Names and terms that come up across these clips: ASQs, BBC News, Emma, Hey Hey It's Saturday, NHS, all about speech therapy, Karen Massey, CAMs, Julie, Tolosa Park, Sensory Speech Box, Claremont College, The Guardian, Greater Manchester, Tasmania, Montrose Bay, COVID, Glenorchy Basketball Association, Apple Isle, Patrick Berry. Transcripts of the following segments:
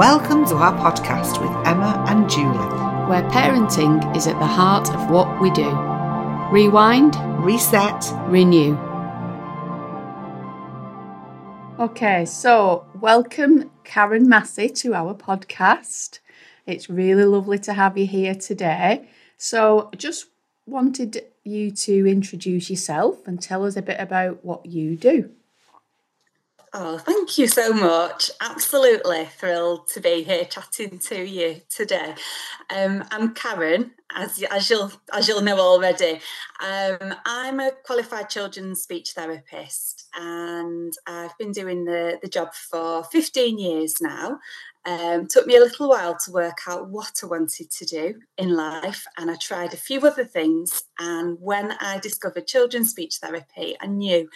Welcome to our podcast with Emma and Julie, where parenting is at the heart of what we do. Rewind, reset, renew. Okay, so welcome Karen Massey to our podcast. It's really lovely to have you here today. So just wanted you to introduce yourself and tell us a bit about what you do. Oh, thank you so much. Absolutely thrilled to be here chatting to you today. I'm Karen, as you'll know already. I'm a qualified children's speech therapist, and I've been doing the job for 15 years now. Took me a little while to work out what I wanted to do in life, and I tried a few other things. And when I discovered children's speech therapy, I knew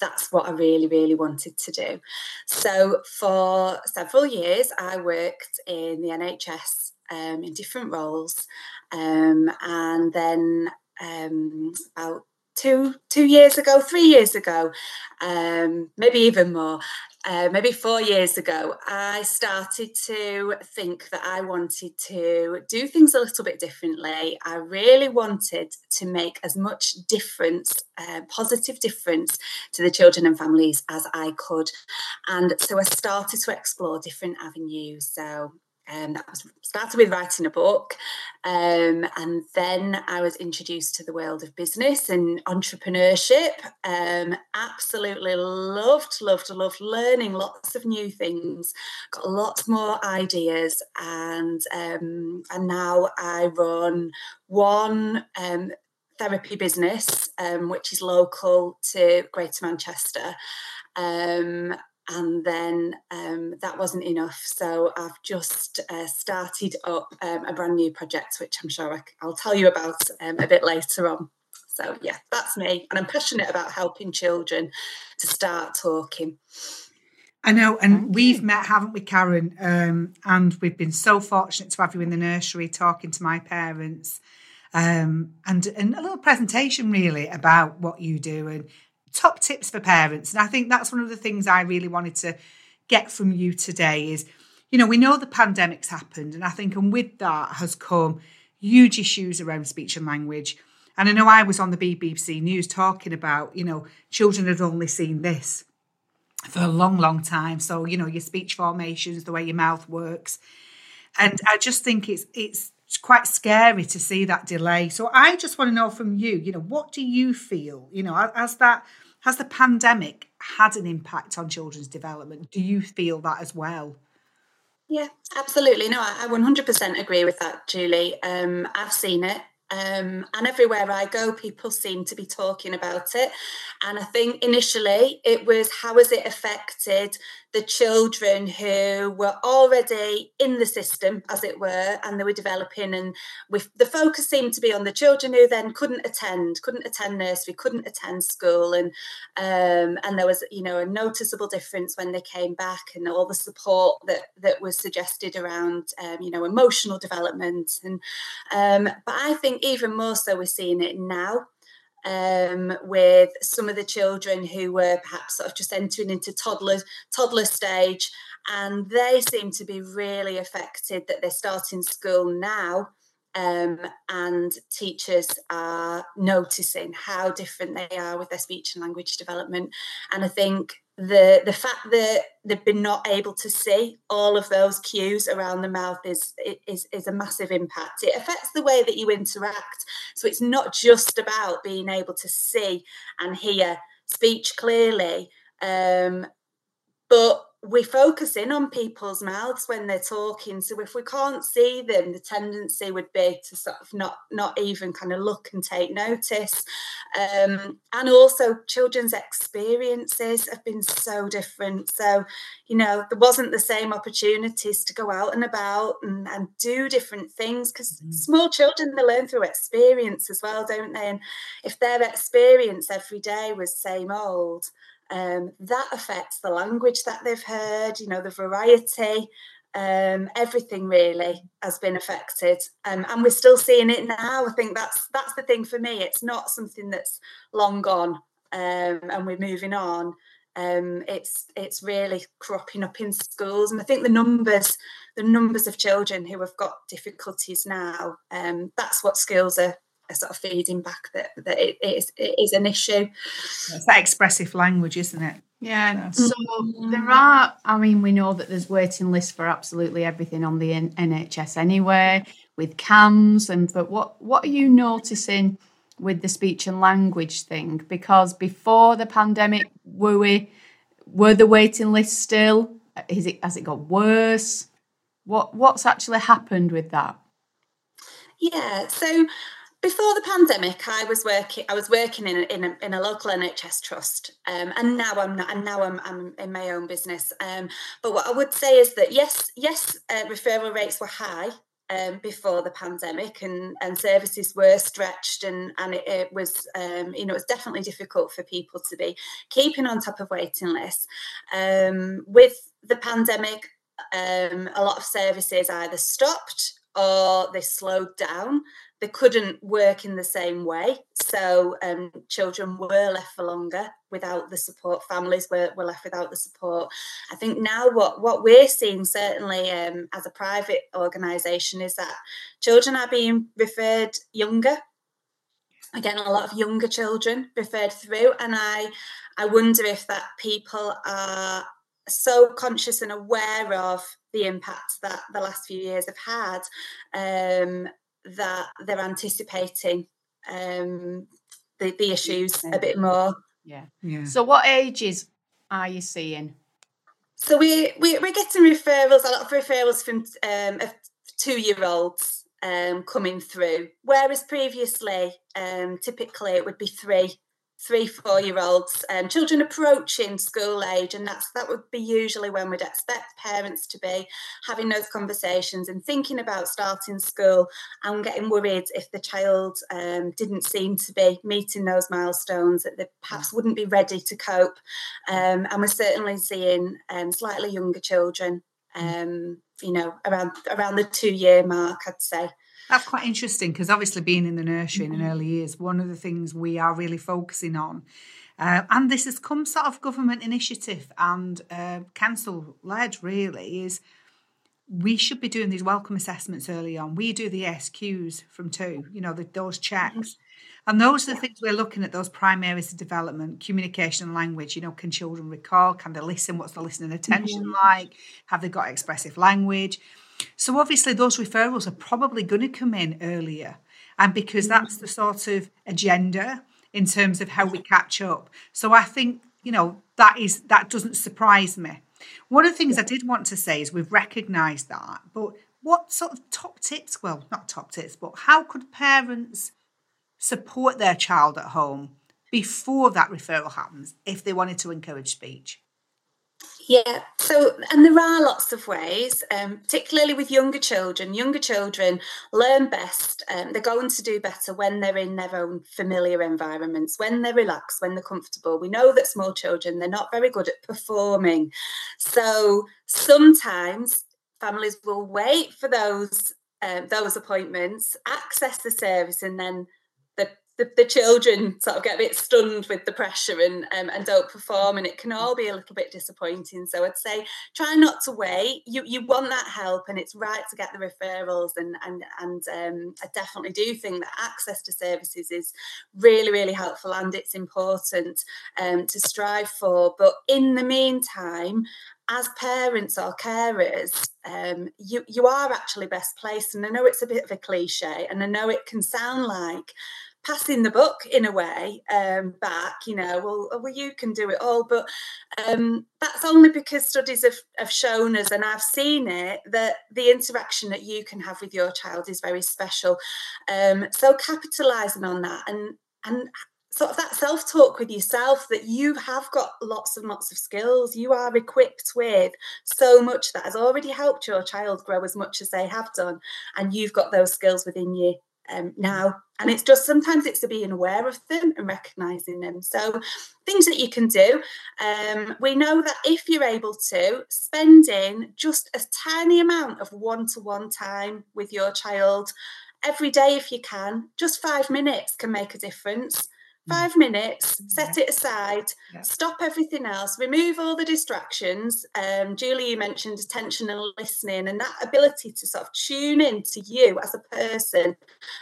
that's what I really, really wanted to do. So for several years, I worked in the NHS in different roles. And then about maybe 4 years ago, I started to think that I wanted to do things a little bit differently. I really wanted to make as much difference, positive difference to the children and families as I could. And so I started to explore different avenues. So started with writing a book, and then I was introduced to the world of business and entrepreneurship. Absolutely loved learning lots of new things, got lots more ideas, and now I run one therapy business, which is local to Greater Manchester. And then that wasn't enough. So I've just started up a brand new project, which I'm sure I'll tell you about a bit later on. So yeah, that's me. And I'm passionate about helping children to start talking. I know. And we've met, haven't we, Karen? And we've been so fortunate to have you in the nursery talking to my parents. And a little presentation really about what you do and top tips for parents. And I think that's one of the things I really wanted to get from you today is, you know, we know the pandemic's happened, and I think, and with that has come huge issues around speech and language. And I know I was on the BBC News talking about, you know, children had only seen this for a long, long time. So, you know, your speech formations, the way your mouth works. And I just think it's quite scary to see that delay. So I just want to know from you, you know, what do you feel, you know, has the pandemic had an impact on children's development? Do you feel that as well? Yeah, absolutely. No, I 100% agree with that, Julie. I've seen it. And everywhere I go, people seem to be talking about it. And I think initially it was, how has it affected the children who were already in the system, as it were, and they were developing? And the focus seemed to be on the children who then couldn't attend nursery, couldn't attend school. And there was, you know, a noticeable difference when they came back, and all the support that was suggested around, you know, emotional development. And but I think even more so we're seeing it now with some of the children who were perhaps sort of just entering into toddler stage, and they seem to be really affected that they're starting school now, and teachers are noticing how different they are with their speech and language development. And I think the fact that they've been not able to see all of those cues around the mouth is a massive impact. It affects the way that you interact. So it's not just about being able to see and hear speech clearly, but we focus in on people's mouths when they're talking. So if we can't see them, the tendency would be to sort of not even kind of look and take notice. And also children's experiences have been so different. So, you know, there wasn't the same opportunities to go out and about and do different things, because small children, they learn through experience as well, don't they? And if their experience every day was same old, that affects the language that they've heard, you know, the variety, everything really has been affected. And we're still seeing it now. I think that's the thing for me. It's not something that's long gone, and we're moving on. It's really cropping up in schools, and I think the numbers of children who have got difficulties now, that's what skills are sort of feeding back, that it is an issue. It's that expressive language, isn't it? Yeah. So there are, I mean, we know that there's waiting lists for absolutely everything on the NHS anyway, with CAMs, but what are you noticing with the speech and language thing? Because before the pandemic, were the waiting lists still? Has it got worse? What's actually happened with that? Yeah, so before the pandemic, I was working in a local NHS trust, and now I'm not. And now I'm in my own business. But what I would say is that yes, referral rates were high before the pandemic, and services were stretched, and it was it's definitely difficult for people to be keeping on top of waiting lists. With the pandemic, a lot of services either stopped or they slowed down. They couldn't work in the same way. So children were left for longer without the support. Families were left without the support. I think now what we're seeing, certainly as a private organisation, is that children are being referred younger. Again, a lot of younger children referred through. And I wonder if that people are so conscious and aware of the impact that the last few years have had, that they're anticipating the issues a bit more. Yeah. So what ages are you seeing? So we're getting referrals, a lot of referrals from 2-year-olds coming through, whereas previously typically it would be 3-4-year-olds, children approaching school age, and that would be usually when we'd expect parents to be having those conversations and thinking about starting school and getting worried if the child didn't seem to be meeting those milestones, that they perhaps wouldn't be ready to cope. And we're certainly seeing slightly younger children, around the 2-year mark, I'd say. That's quite interesting, because obviously being in the nursery in early years, one of the things we are really focusing on, and this has come sort of government initiative and council-led really, is we should be doing these welcome assessments early on. We do the ASQs from 2, those checks. And those are the things we're looking at, those prime areas of development, communication and language. Can children recall? Can they listen? What's the listening attention like? Have they got expressive language? So obviously those referrals are probably going to come in earlier, and because that's the sort of agenda in terms of how we catch up. So I think, that doesn't surprise me. One of the things I did want to say is we've recognised that, but what sort of top tips, well, not top tips, but how could parents support their child at home before that referral happens if they wanted to encourage speech? Yeah, so, and there are lots of ways, particularly with younger children. Younger children learn best, they're going to do better when they're in their own familiar environments, when they're relaxed, when they're comfortable. We know that small children, they're not very good at performing. So sometimes families will wait for those appointments, access the service, and then the children sort of get a bit stunned with the pressure and don't perform, and it can all be a little bit disappointing. So I'd say try not to wait. You want that help, and it's right to get the referrals, and I definitely do think that access to services is really, really helpful, and it's important to strive for. But in the meantime, as parents or carers, you are actually best placed, and I know it's a bit of a cliche, and I know it can sound like passing the buck in a way back, well, you can do it all. But that's only because studies have shown us, and I've seen it, that the interaction that you can have with your child is very special. So capitalising on that and sort of that self-talk with yourself, that you have got lots and lots of skills. You are equipped with so much that has already helped your child grow as much as they have done. And you've got those skills within you. Now, and it's just sometimes it's to being aware of them and recognising them. So things that you can do, we know that if you're able to, spending just a tiny amount of one-to-one time with your child every day if you can, just 5 minutes can make a difference. 5 minutes, set it aside, stop everything else, remove all the distractions. Julie, you mentioned attention and listening, and that ability to sort of tune in to you as a person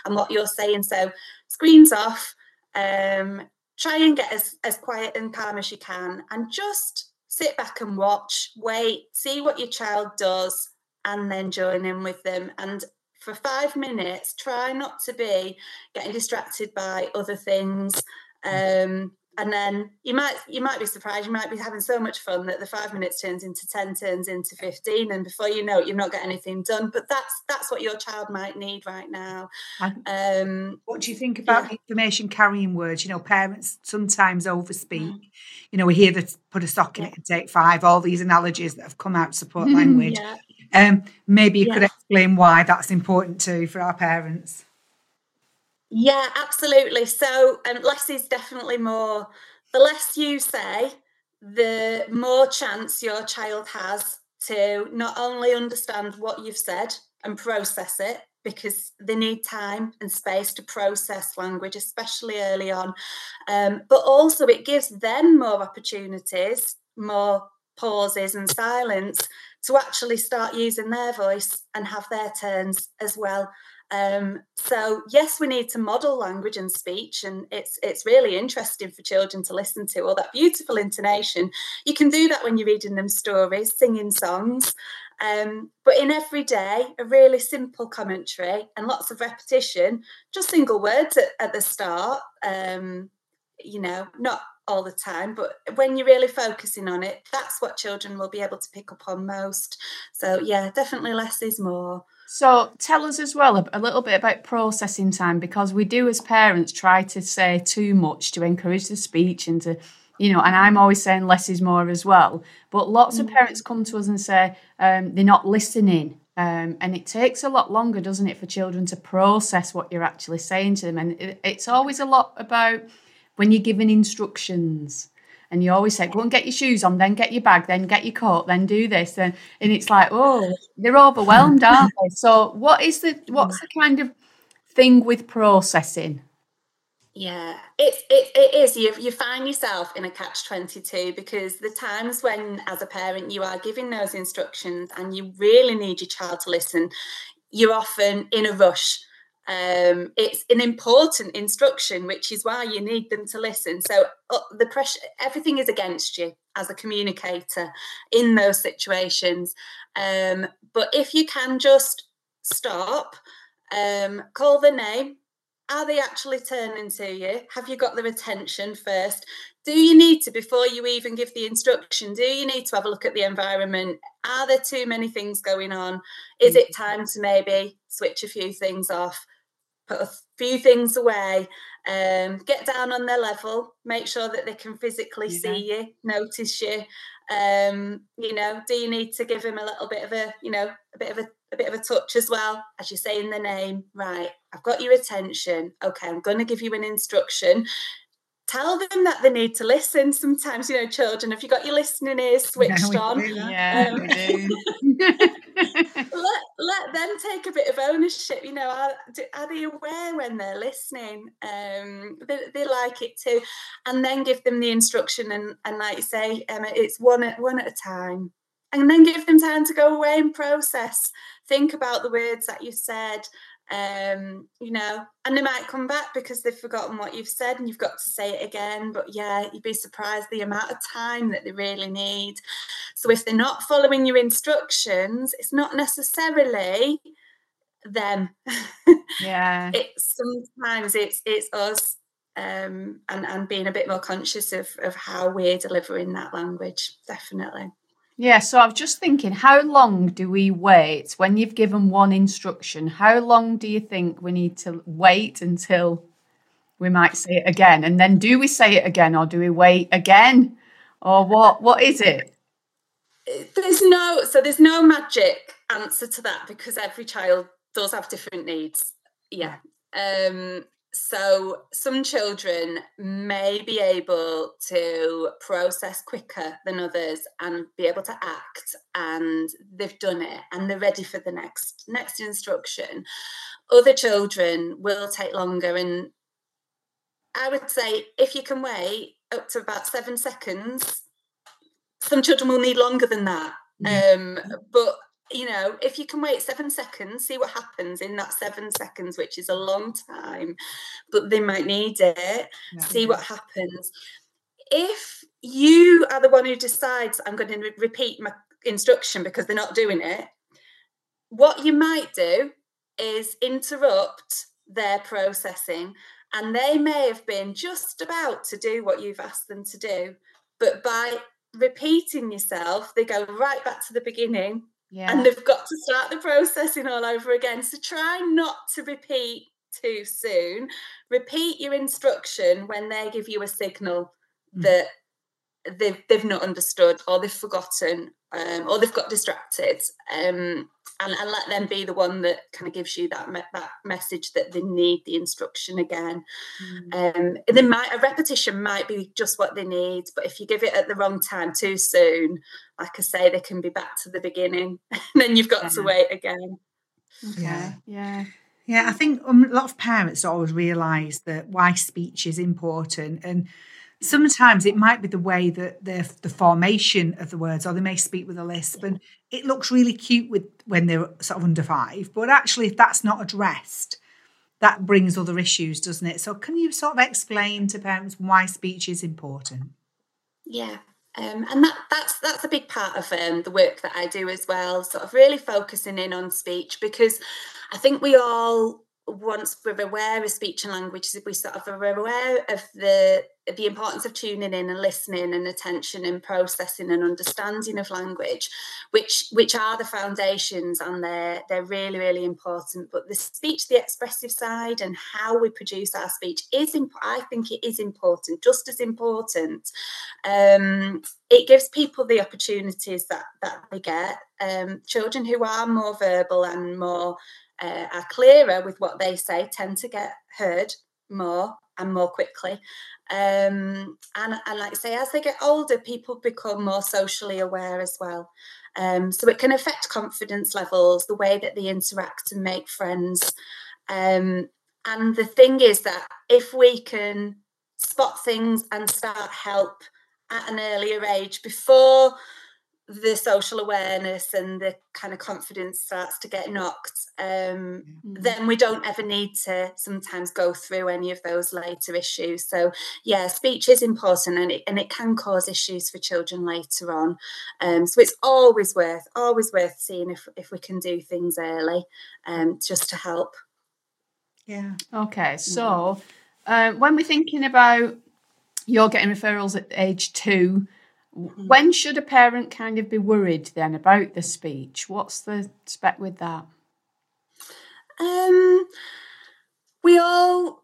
and what you're saying. So screens off, try and get as quiet and calm as you can, and just sit back and watch, wait, see what your child does, and then join in with them. And for 5 minutes, try not to be getting distracted by other things, and then you might be surprised. You might be having so much fun that the 5 minutes turns into 10, turns into 15, and before you know it, you've not got anything done. But that's what your child might need right now. What do you think about information carrying words? You know, parents sometimes overspeak. You know, we hear that put a sock in it and take five. All these analogies that have come out to support language. Maybe you could explain why that's important too for our parents. Yeah, absolutely. So less is definitely more. The less you say, the more chance your child has to not only understand what you've said and process it, because they need time and space to process language, especially early on. But also it gives them more opportunities, more pauses and silence to actually start using their voice and have their turns as well. So yes, we need to model language and speech, and it's really interesting for children to listen to all that beautiful intonation. You can do that when you're reading them stories, singing songs, but in every day, a really simple commentary and lots of repetition, just single words at the start, you know, not all the time, but when you're really focusing on it, that's what children will be able to pick up on most. So yeah, definitely less is more. So tell us as well a little bit about processing time, because we do as parents try to say too much to encourage the speech and to, you know, and I'm always saying less is more as well, but lots of parents come to us and say they're not listening. And it takes a lot longer, doesn't it, for children to process what you're actually saying to them. And it's always a lot about when you're giving instructions and you always say, go and get your shoes on, then get your bag, then get your coat, then do this. And it's like, oh, they're overwhelmed, aren't they? So what's the kind of thing with processing? Yeah, it is. You find yourself in a catch-22, because the times when, as a parent, you are giving those instructions and you really need your child to listen, you're often in a rush. It's an important instruction, which is why you need them to listen. So the pressure, everything is against you as a communicator in those situations. But if you can just stop, call the name. Are they actually turning to you? Have you got their attention first? Do you need to, before you even give the instruction, do you need to have a look at the environment? Are there too many things going on? Is it time to maybe switch a few things off? Put a few things away, get down on their level, make sure that they can physically see you, notice you. You know, do you need to give them a little bit of a, you know, a bit of a touch as well as you're saying the name? Right, I've got your attention. Okay, I'm going to give you an instruction. Tell them that they need to listen. Sometimes, you know, children, have you got your listening ears switched on? Yeah, we do. let them take a bit of ownership. You know, are they aware when they're listening? They like it too. And then give them the instruction. And like you say, Emma, it's one at a time. And then give them time to go away and process. Think about the words that you said. You know, and they might come back because they've forgotten what you've said and you've got to say it again. But yeah, you'd be surprised the amount of time that they really need. So if they're not following your instructions, it's not necessarily them. Yeah. Sometimes it's us, and being a bit more conscious of how we're delivering that language, definitely. Yeah, so I was just thinking, how long do we wait when you've given one instruction? How long do you think we need to wait until we might say it again? And then do we say it again, or do we wait again? Or what is it? There's no magic answer to that, because every child does have different needs. Yeah. So some children may be able to process quicker than others and be able to act, and they've done it and they're ready for the next instruction. Other children will take longer, and I would say if you can wait up to about 7 seconds, some children will need longer than that. But, you know, if you can wait 7 seconds, see what happens in that 7 seconds, which is a long time, but they might need it. Yeah. See what happens. If you are the one who decides I'm going to repeat my instruction because they're not doing it, what you might do is interrupt their processing, and they may have been just about to do what you've asked them to do, but by repeating yourself, they go right back to the beginning, and they've got to start the processing all over again. So try not to repeat too soon. Repeat your instruction when they give you a signal that they've not understood, or they've forgotten, or they've got distracted, and let them be the one that kind of gives you that message that they need the instruction again. A repetition might be just what they need, but if you give it at the wrong time too soon, like I say, they can be back to the beginning, and then you've got to wait again. Yeah, I think a lot of parents always realise that why speech is important, and sometimes it might be the way that the formation of the words, or they may speak with a lisp, and it looks really cute when they're sort of under five. But actually, if that's not addressed, that brings other issues, doesn't it? So can you sort of explain to parents why speech is important? Yeah, and that's a big part of the work that I do as well, sort of really focusing in on speech, because I think we all, once we're aware of speech and language, we sort of are aware of the importance of tuning in and listening and attention and processing and understanding of language, which are the foundations, and they're really, really important. But the speech, the expressive side and how we produce our speech is I think it is important, just as important. It gives people the opportunities that they get. Children who are more verbal and more are clearer with what they say tend to get heard more and more quickly, and like I say, as they get older, people become more socially aware as well, so it can affect confidence levels, the way that they interact and make friends, and the thing is that if we can spot things and start help at an earlier age, before the social awareness and the kind of confidence starts to get knocked, then we don't ever need to sometimes go through any of those later issues. So yeah, speech is important, and it can cause issues for children later on. So it's always worth seeing if we can do things early, just to help. Yeah. Okay. So when we're thinking about you're getting referrals at age 2, when should a parent kind of be worried then about the speech? What's the spec with that? We all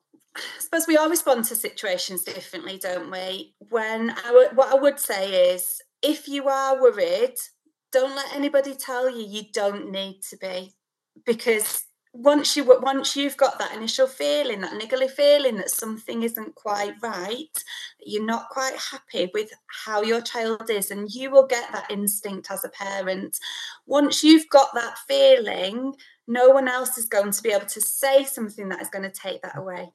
respond to situations differently, don't we? What I would say is, if you are worried, don't let anybody tell you don't need to be, because once you've got that initial feeling, that niggly feeling that something isn't quite right, you're not quite happy with how your child is, and you will get that instinct as a parent. Once you've got that feeling, no one else is going to be able to say something that is going to take that away.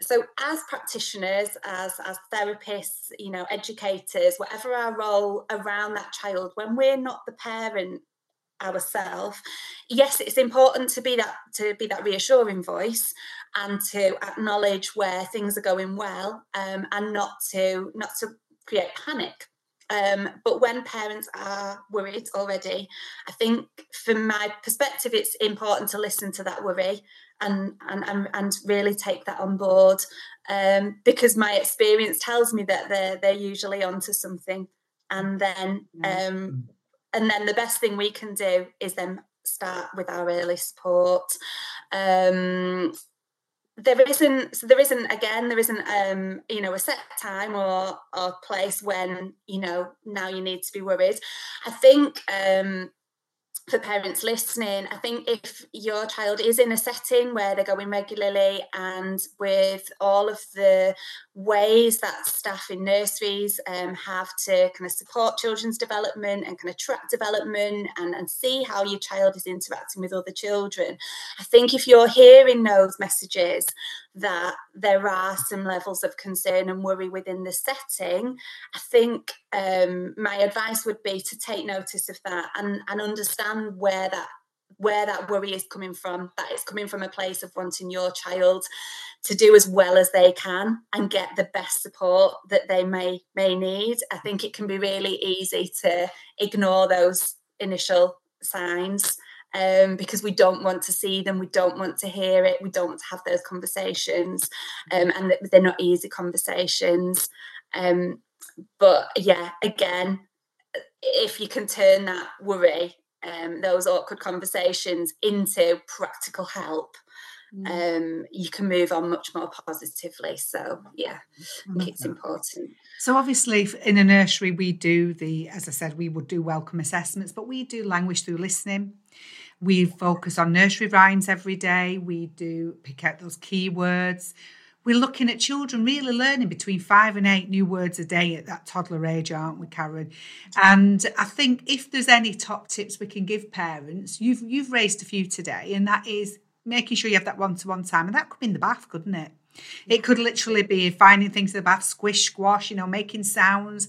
So as practitioners, as therapists, you know, educators, whatever our role around that child, when we're not the parent ourselves, yes, it's important to be that reassuring voice and to acknowledge where things are going well, and not to create panic, but when parents are worried already, I think from my perspective, it's important to listen to that worry and really take that on board, because my experience tells me that they're usually onto something, and then the best thing we can do is then start with our early support. There isn't you know, a set time or place when, you know, now you need to be worried. I think for parents listening, I think if your child is in a setting where they're going regularly and with all of the ways that staff in nurseries have to kind of support children's development and kind of track development and see how your child is interacting with other children. I think if you're hearing those messages that there are some levels of concern and worry within the setting, I think my advice would be to take notice of that and understand where that worry is coming from, that it's coming from a place of wanting your child to do as well as they can and get the best support that they may need. I think it can be really easy to ignore those initial signs because we don't want to see them, we don't want to hear it, we don't want to have those conversations, and they're not easy conversations. But yeah, again, if you can turn that worry, those awkward conversations, into practical help, you can move on much more positively. So yeah, I think it's important. So obviously in a nursery we do as I said, we would do welcome assessments, but we do language through listening. We focus on nursery rhymes every day. We do pick out those keywords. We're looking at children really learning between 5 and 8 new words a day at that toddler age, aren't we, Karen? And I think if there's any top tips we can give parents, you've raised a few today, and that is making sure you have that one-to-one time. And that could be in the bath, couldn't it? It could literally be finding things in the bath, squish, squash, making sounds.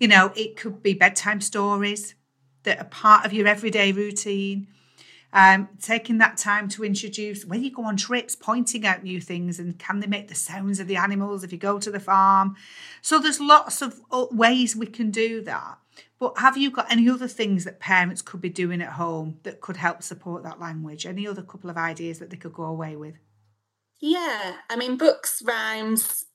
It could be bedtime stories that are part of your everyday routine. Taking that time to introduce, when you go on trips, pointing out new things, and can they make the sounds of the animals if you go to the farm? So there's lots of ways we can do that. But have you got any other things that parents could be doing at home that could help support that language? Any other couple of ideas that they could go away with? Yeah, I mean, books, rhymes,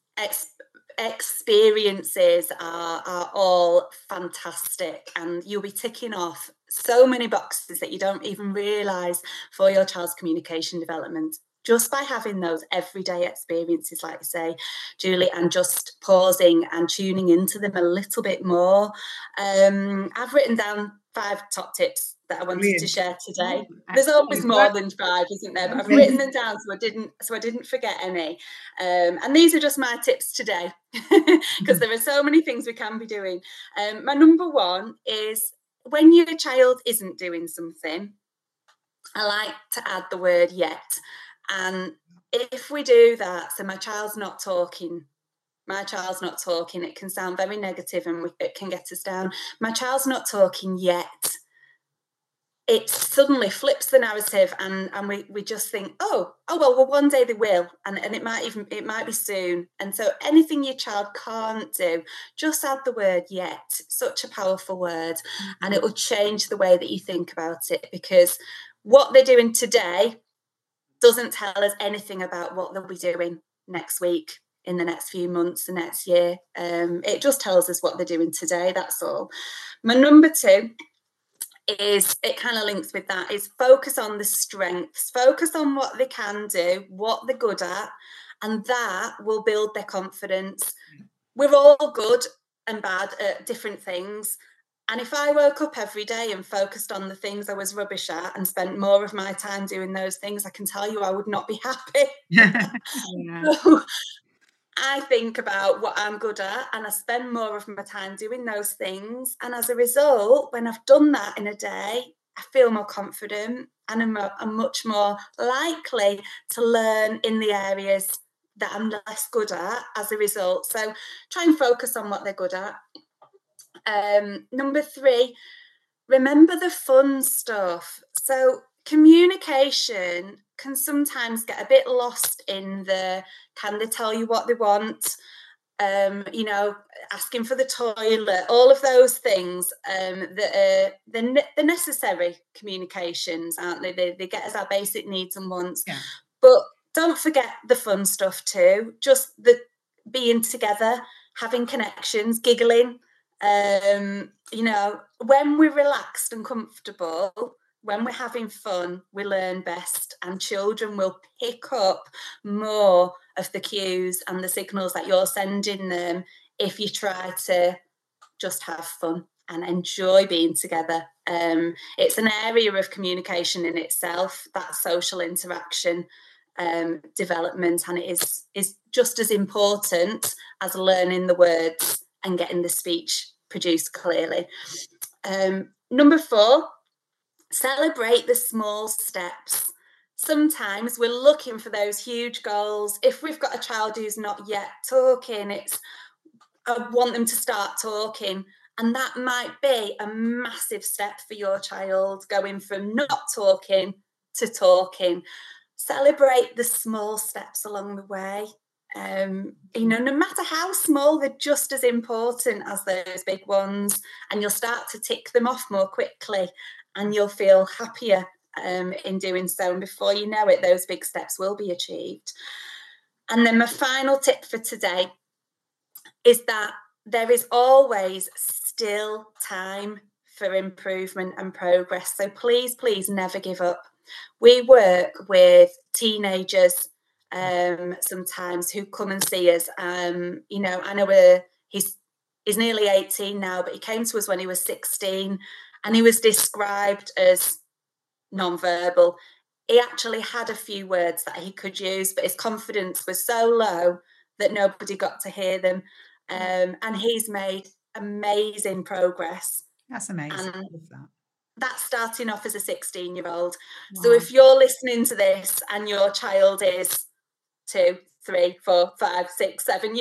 experiences are all fantastic, and you'll be ticking off so many boxes that you don't even realise for your child's communication development, just by having those everyday experiences, like you say, Julie, and just pausing and tuning into them a little bit more. I've written down 5 top tips that I wanted to share today. There's always more than 5, isn't there? But I've written them down so I didn't forget any. And these are just my tips today, because there are so many things we can be doing. My number one is, when your child isn't doing something, I like to add the word yet. And if we do that, so my child's not talking, it can sound very negative and it can get us down. My child's not talking yet. It suddenly flips the narrative, and we just think, well, one day they will, and it might be soon. And so anything your child can't do, just add the word yet. Such a powerful word, and it will change the way that you think about it, because what they're doing today doesn't tell us anything about what they'll be doing next week, in the next few months, the next year. It just tells us what they're doing today, that's all. My number 2 is, it kind of links with that, is focus on the strengths, focus on what they can do, what they're good at, and that will build their confidence. We're all good and bad at different things. And if I woke up every day and focused on the things I was rubbish at and spent more of my time doing those things, I can tell you I would not be happy. So, I think about what I'm good at and I spend more of my time doing those things. And as a result, when I've done that in a day, I feel more confident, and I'm much more likely to learn in the areas that I'm less good at as a result. So try and focus on what they're good at. Number 3, remember the fun stuff. So communication can sometimes get a bit lost in the, can they tell you what they want, asking for the toilet, all of those things that are the necessary communications, aren't they? They get us our basic needs and wants. Yeah. But don't forget the fun stuff too, just the being together, having connections, giggling. When we're relaxed and comfortable, when we're having fun, we learn best, and children will pick up more of the cues and the signals that you're sending them if you try to just have fun and enjoy being together. It's an area of communication in itself, that social interaction. development, and it is just as important as learning the words and getting the speech produced clearly. Number 4, celebrate the small steps. Sometimes we're looking for those huge goals. If we've got a child who's not yet talking, it's, I want them to start talking. And that might be a massive step for your child, going from not talking to talking. Celebrate the small steps along the way. No matter how small, they're just as important as those big ones, and you'll start to tick them off more quickly, and you'll feel happier in doing so. And before you know it, those big steps will be achieved. And then my final tip for today is that there is always still time for improvement and progress. So please, please never give up. We work with teenagers sometimes who come and see us. I know he's nearly 18 now, but he came to us when he was 16, and he was described as non-verbal. He actually had a few words that he could use, but his confidence was so low that nobody got to hear them. And he's made amazing progress. That's amazing. And that's starting off as a 16-year-old. Wow. So if you're listening to this and your child is 2, 3, 4, 5, 6, 7,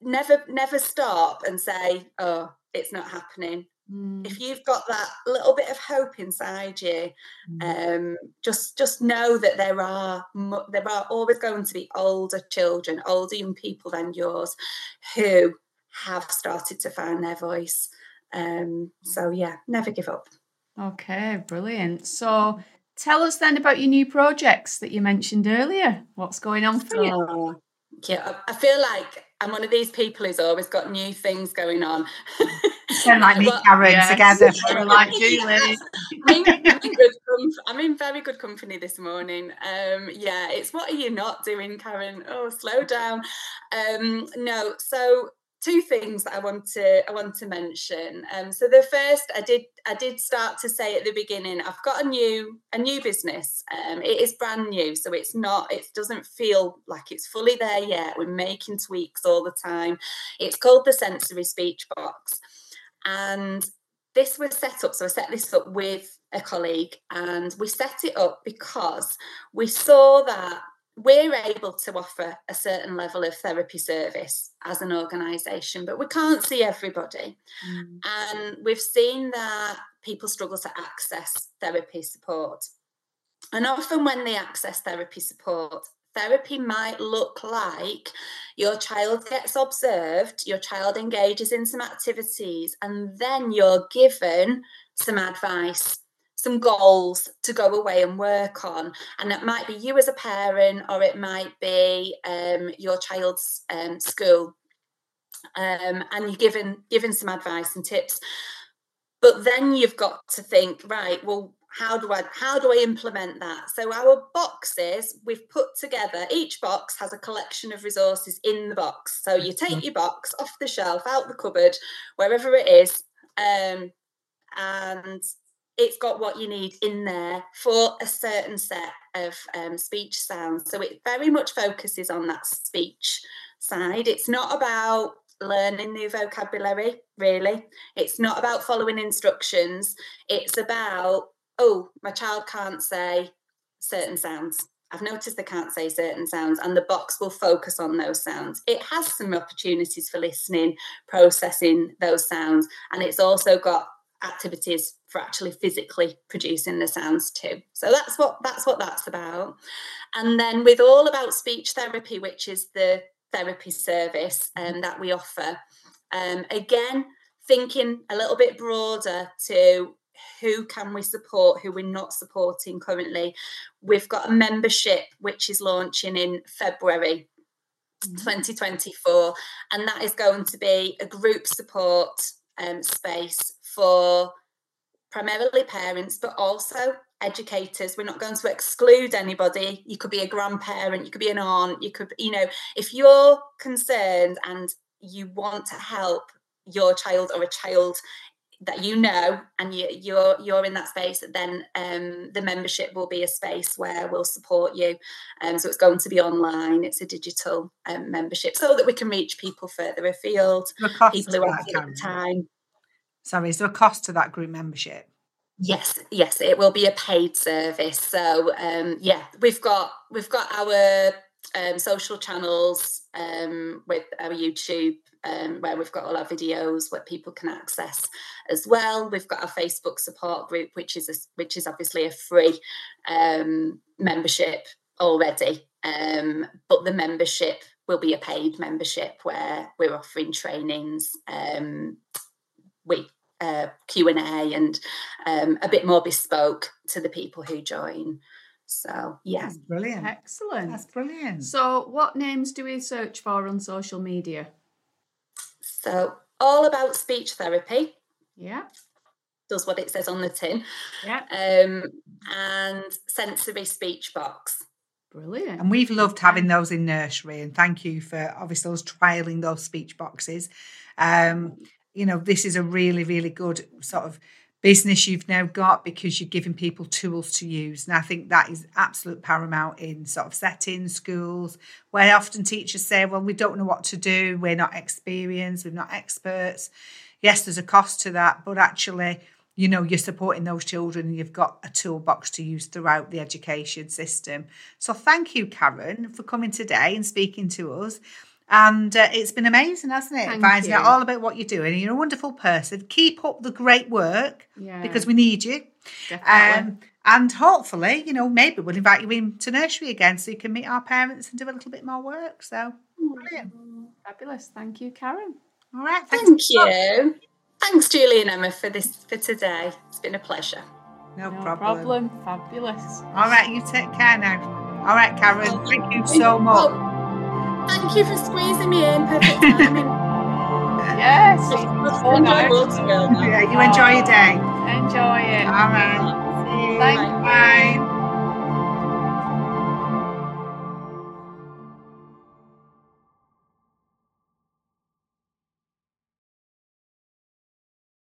never stop and say, oh, it's not happening. Mm. If you've got that little bit of hope inside you, just know that there are always going to be older children, older young people than yours who have started to find their voice. Never give up. Okay, brilliant. So tell us then about your new projects that you mentioned earlier. What's going on for you? Yeah, I feel like I'm one of these people who's always got new things going on. Sound like me, Karen, together. We're like Julie. I'm in very good company this morning. It's what are you not doing, Karen? Oh, slow down. So 2 things that I want to mention. So the first, I did start to say at the beginning, I've got a new business. It is brand new, so it doesn't feel like it's fully there yet. We're making tweaks all the time. It's called the Sensory Speech Box, and this was set up. So I set this up with a colleague, and we set it up because we saw that we're able to offer a certain level of therapy service as an organisation, but we can't see everybody. Mm. And we've seen that people struggle to access therapy support. And often when they access therapy support, therapy might look like your child gets observed, your child engages in some activities, and then you're given some advice, some goals to go away and work on. And that might be you as a parent, or it might be your child's school. And you're given some advice and tips. But then you've got to think, right, well, how do I implement that? So our boxes we've put together, each box has a collection of resources in the box. So you take your box off the shelf, out the cupboard, wherever it is, and it's got what you need in there for a certain set of speech sounds. So it very much focuses on that speech side. It's not about learning new vocabulary, really. It's not about following instructions. It's about, oh, my child can't say certain sounds. I've noticed they can't say certain sounds, and the box will focus on those sounds. It has some opportunities for listening, processing those sounds, and it's also got activities for actually physically producing the sounds too. So that's what that's about. And then with All About Speech Therapy, which is the therapy service that we offer, again, thinking a little bit broader to who can we support, who we're not supporting currently. We've got a membership which is launching in February 2024, and that is going to be a group support space for primarily parents, but also educators. We're not going to exclude anybody. You could be a grandparent, you could be an aunt, you could, if you're concerned and you want to help your child or a child that you know, and you're in that space, then the membership will be a space where we'll support you. So it's going to be online. It's a digital membership so that we can reach people further afield, people who aren't at the time. Sorry, is there a cost to that group membership? Yes, it will be a paid service. So we've got our social channels with our YouTube, where we've got all our videos where people can access as well. We've got our Facebook support group, which is obviously a free membership already, but the membership will be a paid membership where we're offering trainings, Q&A, and a bit more bespoke to the people who join. So yeah, that's brilliant. Excellent, that's brilliant. So what names do we search for on social media? So All About Speech Therapy. Yeah. Does what it says on the tin. Yeah. And Sensory Speech Box. Brilliant. And we've loved having those in nursery, and thank you for obviously us trialling those speech boxes. You know, this is a really, really good sort of business you've now got, because you're giving people tools to use. And I think that is absolute paramount in sort of settings, schools, where often teachers say, well, we don't know what to do. We're not experienced. We're not experts. Yes, there's a cost to that, but actually, you know, you're supporting those children and you've got a toolbox to use throughout the education system. So thank you, Karen, for coming today and speaking to us. And it's been amazing, hasn't it? Finding out all about what you're doing. You're a wonderful person. Keep up the great work, because we need you. Definitely. And hopefully, you know, maybe we'll invite you in to nursery again so you can meet our parents and do a little bit more work. So, brilliant. Fabulous. Thank you, Karen. All right. Thank you. Thanks, Julie and Emma, for today. It's been a pleasure. No problem. Fabulous. All right. You take care now. All right, Karen. Thank you so much. Thank you for squeezing me in. Perfect timing. Yes. Enjoy your day. Enjoy it. All right. Thank you. Bye.